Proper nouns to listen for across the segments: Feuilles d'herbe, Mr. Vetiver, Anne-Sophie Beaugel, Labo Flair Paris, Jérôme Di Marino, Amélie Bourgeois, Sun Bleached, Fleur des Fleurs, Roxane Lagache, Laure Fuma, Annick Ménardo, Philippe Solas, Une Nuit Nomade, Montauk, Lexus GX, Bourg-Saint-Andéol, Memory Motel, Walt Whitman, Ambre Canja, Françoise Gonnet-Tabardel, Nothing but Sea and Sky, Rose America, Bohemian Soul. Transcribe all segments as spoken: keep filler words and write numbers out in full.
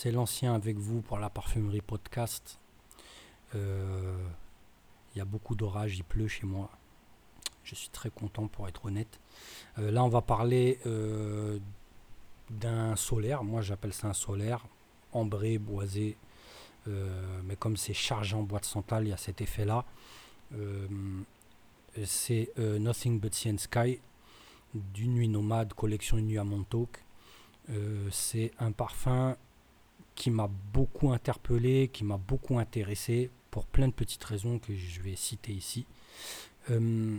c'est l'ancien avec vous pour la parfumerie podcast. Il euh, y a beaucoup d'orages, il pleut chez moi. Je suis très content pour être honnête. Euh, là, on va parler euh, d'un solaire. Moi, j'appelle ça un solaire ambré, boisé. Euh, mais comme c'est chargé en bois de santal, il y a cet effet-là. Euh, c'est euh, Nothing but Sea and Sky d'Une Nuit Nomade, collection Une Nuit à Montauk. Euh, c'est un parfum qui m'a beaucoup interpellé, qui m'a beaucoup intéressé pour plein de petites raisons que je vais citer ici. Euh,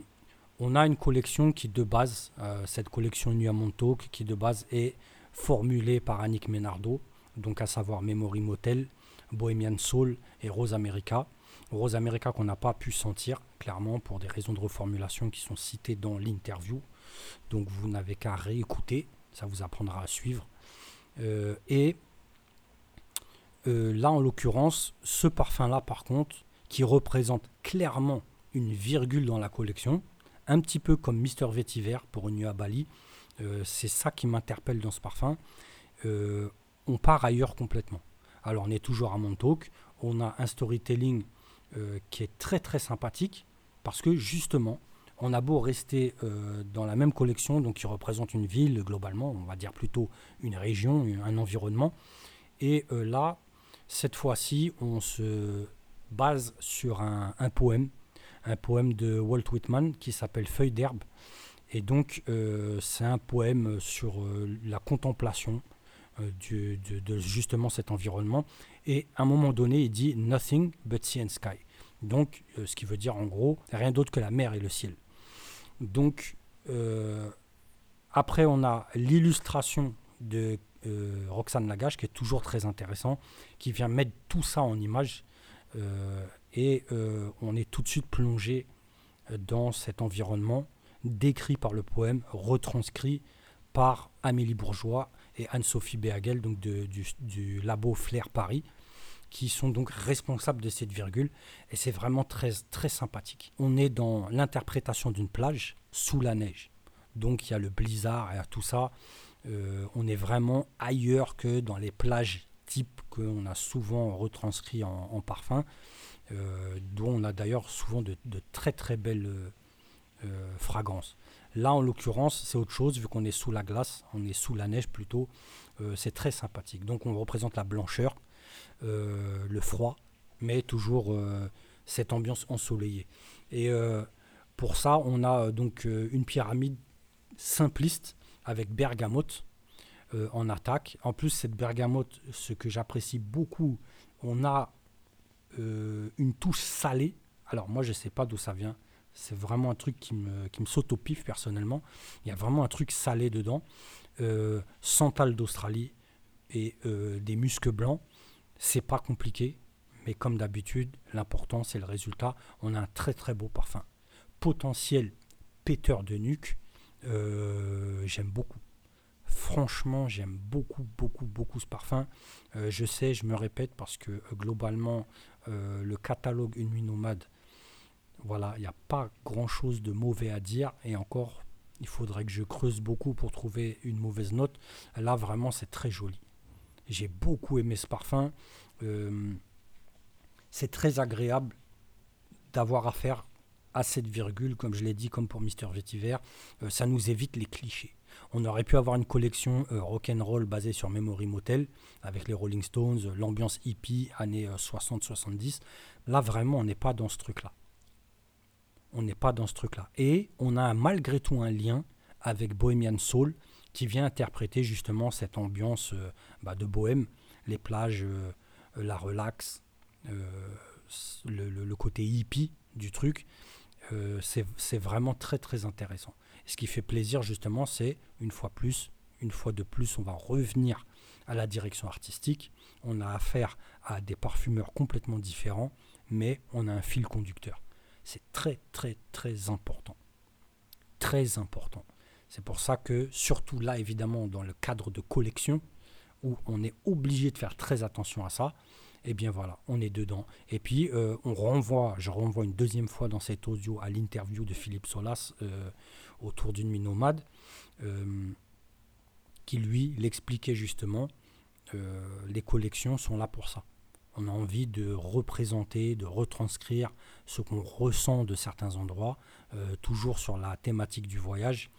on a une collection qui de base, euh, cette collection Une Nuit à Montauk, qui de base est formulée par Annick Ménardo, donc à savoir Memory Motel, Bohemian Soul et Rose America. Rose America qu'on n'a pas pu sentir, clairement, pour des raisons de reformulation qui sont citées dans l'interview. Donc vous n'avez qu'à réécouter, ça vous apprendra à suivre. Euh, et euh, là, en l'occurrence, ce parfum-là, par contre, qui représente clairement une virgule dans la collection, un petit peu comme mister Vetiver pour Une Nuit à Bali, euh, c'est ça qui m'interpelle dans ce parfum. Euh, on part ailleurs complètement. Alors, on est toujours à Montauk, on a un storytelling euh, qui est très très sympathique parce que justement, on a beau rester euh, dans la même collection, donc qui représente une ville globalement, on va dire plutôt une région, un environnement. Et euh, là, cette fois-ci, on se base sur un, un poème, un poème de Walt Whitman qui s'appelle Feuilles d'herbe. Et donc, euh, c'est un poème sur euh, la contemplation. Du, de, de justement cet environnement, et à un moment donné il dit Nothing but Sea and Sky, donc euh, ce qui veut dire en gros rien d'autre que la mer et le ciel. Donc euh, après on a l'illustration de euh, Roxane Lagache qui est toujours très intéressant, qui vient mettre tout ça en image euh, et euh, on est tout de suite plongé dans cet environnement décrit par le poème, retranscrit par Amélie Bourgeois et Anne-Sophie Beaugel, donc de, du, du Labo Flair Paris, qui sont donc responsables de cette virgule. Et c'est vraiment très, très sympathique. On est dans l'interprétation d'une plage sous la neige. Donc il y a le blizzard, il y a tout ça. Euh, on est vraiment ailleurs que dans les plages types qu'on a souvent retranscrits en, en parfum, euh, dont on a d'ailleurs souvent de, de très très belles euh, fragrances. Là, en l'occurrence, c'est autre chose, vu qu'on est sous la glace, on est sous la neige plutôt. Euh, c'est très sympathique. Donc, on représente la blancheur, euh, le froid, mais toujours euh, cette ambiance ensoleillée. Et euh, pour ça, on a euh, donc euh, une pyramide simpliste avec bergamote euh, en attaque. En plus, cette bergamote, ce que j'apprécie beaucoup, on a euh, une touche salée. Alors, moi, je ne sais pas d'où ça vient. C'est vraiment un truc qui me, qui me saute au pif personnellement. Il y a vraiment un truc salé dedans. Euh, santal d'Australie et euh, des muscles blancs. C'est pas compliqué, mais comme d'habitude, l'important c'est le résultat. On a un très très beau parfum. Potentiel péteur de nuque. Euh, j'aime beaucoup. Franchement, j'aime beaucoup, beaucoup, beaucoup ce parfum. Euh, je sais, je me répète parce que euh, globalement, euh, le catalogue Une Nuit Nomade. Voilà, il n'y a pas grand-chose de mauvais à dire. Et encore, il faudrait que je creuse beaucoup pour trouver une mauvaise note. Là, vraiment, c'est très joli. J'ai beaucoup aimé ce parfum. Euh, c'est très agréable d'avoir affaire à cette virgule, comme je l'ai dit, comme pour mister Vetiver. Euh, ça nous évite les clichés. On aurait pu avoir une collection euh, rock'n'roll basée sur Memory Motel, avec les Rolling Stones, euh, l'ambiance hippie, années euh, soixante soixante-dix. Là, vraiment, on n'est pas dans ce truc-là. On n'est pas dans ce truc-là. Et on a malgré tout un lien avec Bohemian Soul qui vient interpréter justement cette ambiance euh, bah, de bohème, les plages, euh, la relaxe, euh, le, le, le côté hippie du truc. Euh, c'est, c'est vraiment très très intéressant. Et ce qui fait plaisir justement, c'est une fois plus, une fois de plus, on va revenir à la direction artistique. On a affaire à des parfumeurs complètement différents, mais on a un fil conducteur. C'est très, très, très important. Très important. C'est pour ça que, surtout là, évidemment, dans le cadre de collection, où on est obligé de faire très attention à ça, eh bien voilà, on est dedans. Et puis, euh, on renvoie, je renvoie une deuxième fois dans cet audio à l'interview de Philippe Solas euh, autour d'Une Nuit Nomade, euh, qui, lui, l'expliquait justement euh, les collections sont là pour ça. On a envie de représenter, de retranscrire ce qu'on ressent de certains endroits, euh, toujours sur la thématique du voyage.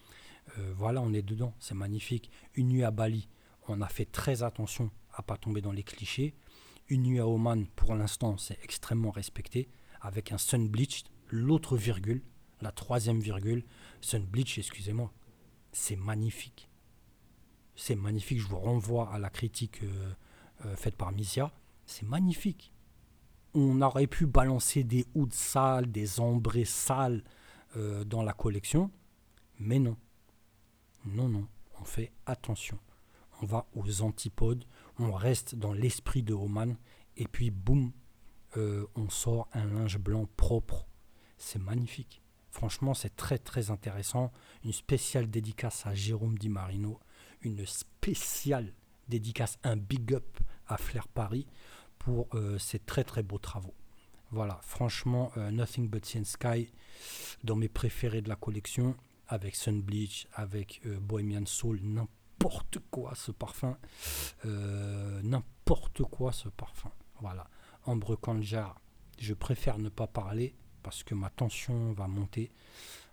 Euh, voilà, on est dedans, c'est magnifique. Une nuit à Bali, on a fait très attention à ne pas tomber dans les clichés. Une nuit à Oman, pour l'instant, c'est extrêmement respecté, avec un Sun Bleached, l'autre virgule, la troisième virgule, Sun Bleached, excusez-moi, c'est magnifique. C'est magnifique, je vous renvoie à la critique euh, euh, faite par Misia. C'est magnifique. On aurait pu balancer des houds sales, des ambrés sales euh, dans la collection, mais non. Non, non, on fait attention. On va aux antipodes, on reste dans l'esprit de Oman, et puis boum, euh, on sort un linge blanc propre. C'est magnifique. Franchement, c'est très très intéressant. Une spéciale dédicace à Jérôme Di Marino, une spéciale dédicace, un big up à Flair Paris pour euh, ces très très beaux travaux. Voilà, franchement, euh, Nothing but Sea and Sky, dans mes préférés de la collection, avec Sun Bleach, avec euh, Bohemian Soul, n'importe quoi ce parfum, euh, n'importe quoi ce parfum. Voilà, Ambre Canja, je préfère ne pas parler parce que ma tension va monter.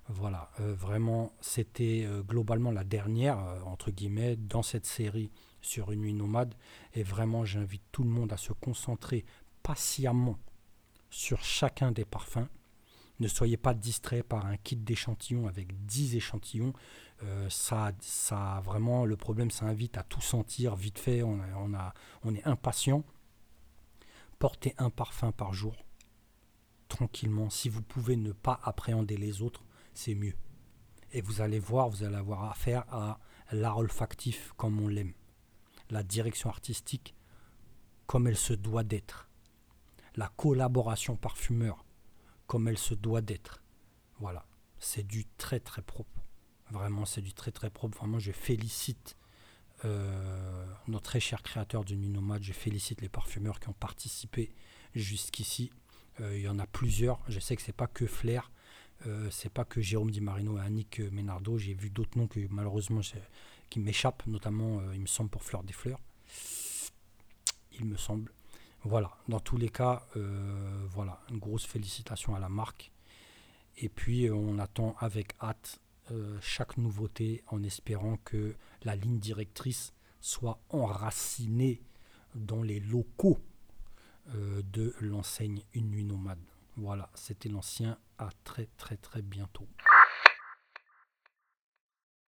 Voilà, euh, vraiment, c'était euh, globalement la dernière, euh, entre guillemets, dans cette série sur Une Nuit Nomade. Et vraiment, j'invite tout le monde à se concentrer patiemment sur chacun des parfums. Ne soyez pas distrait par un kit d'échantillons avec dix échantillons. Euh, ça, ça, vraiment, le problème, ça invite à tout sentir vite fait. On, a, on, a, on est impatient. Portez un parfum par jour, tranquillement. Si vous pouvez ne pas appréhender les autres, c'est mieux. Et vous allez voir, vous allez avoir affaire à l'art olfactif comme on l'aime. La direction artistique comme elle se doit d'être. La collaboration parfumeur comme elle se doit d'être. Voilà, c'est du très très propre. Vraiment, c'est du très très propre. Vraiment, je félicite euh, notre très cher créateur de Nuit Nomade. Je félicite les parfumeurs qui ont participé jusqu'ici. Euh, il y en a plusieurs. Je sais que c'est pas que Flair. Euh, c'est pas que Jérôme Di Marino et Annick Ménardo, j'ai vu d'autres noms que, malheureusement qui m'échappent, notamment euh, il me semble pour Fleur des Fleurs, il me semble. Voilà, dans tous les cas, euh, voilà, une grosse félicitation à la marque, et puis euh, on attend avec hâte euh, chaque nouveauté en espérant que la ligne directrice soit enracinée dans les locaux euh, de l'enseigne Une Nuit Nomade. Voilà, c'était l'ancien. À très très très bientôt.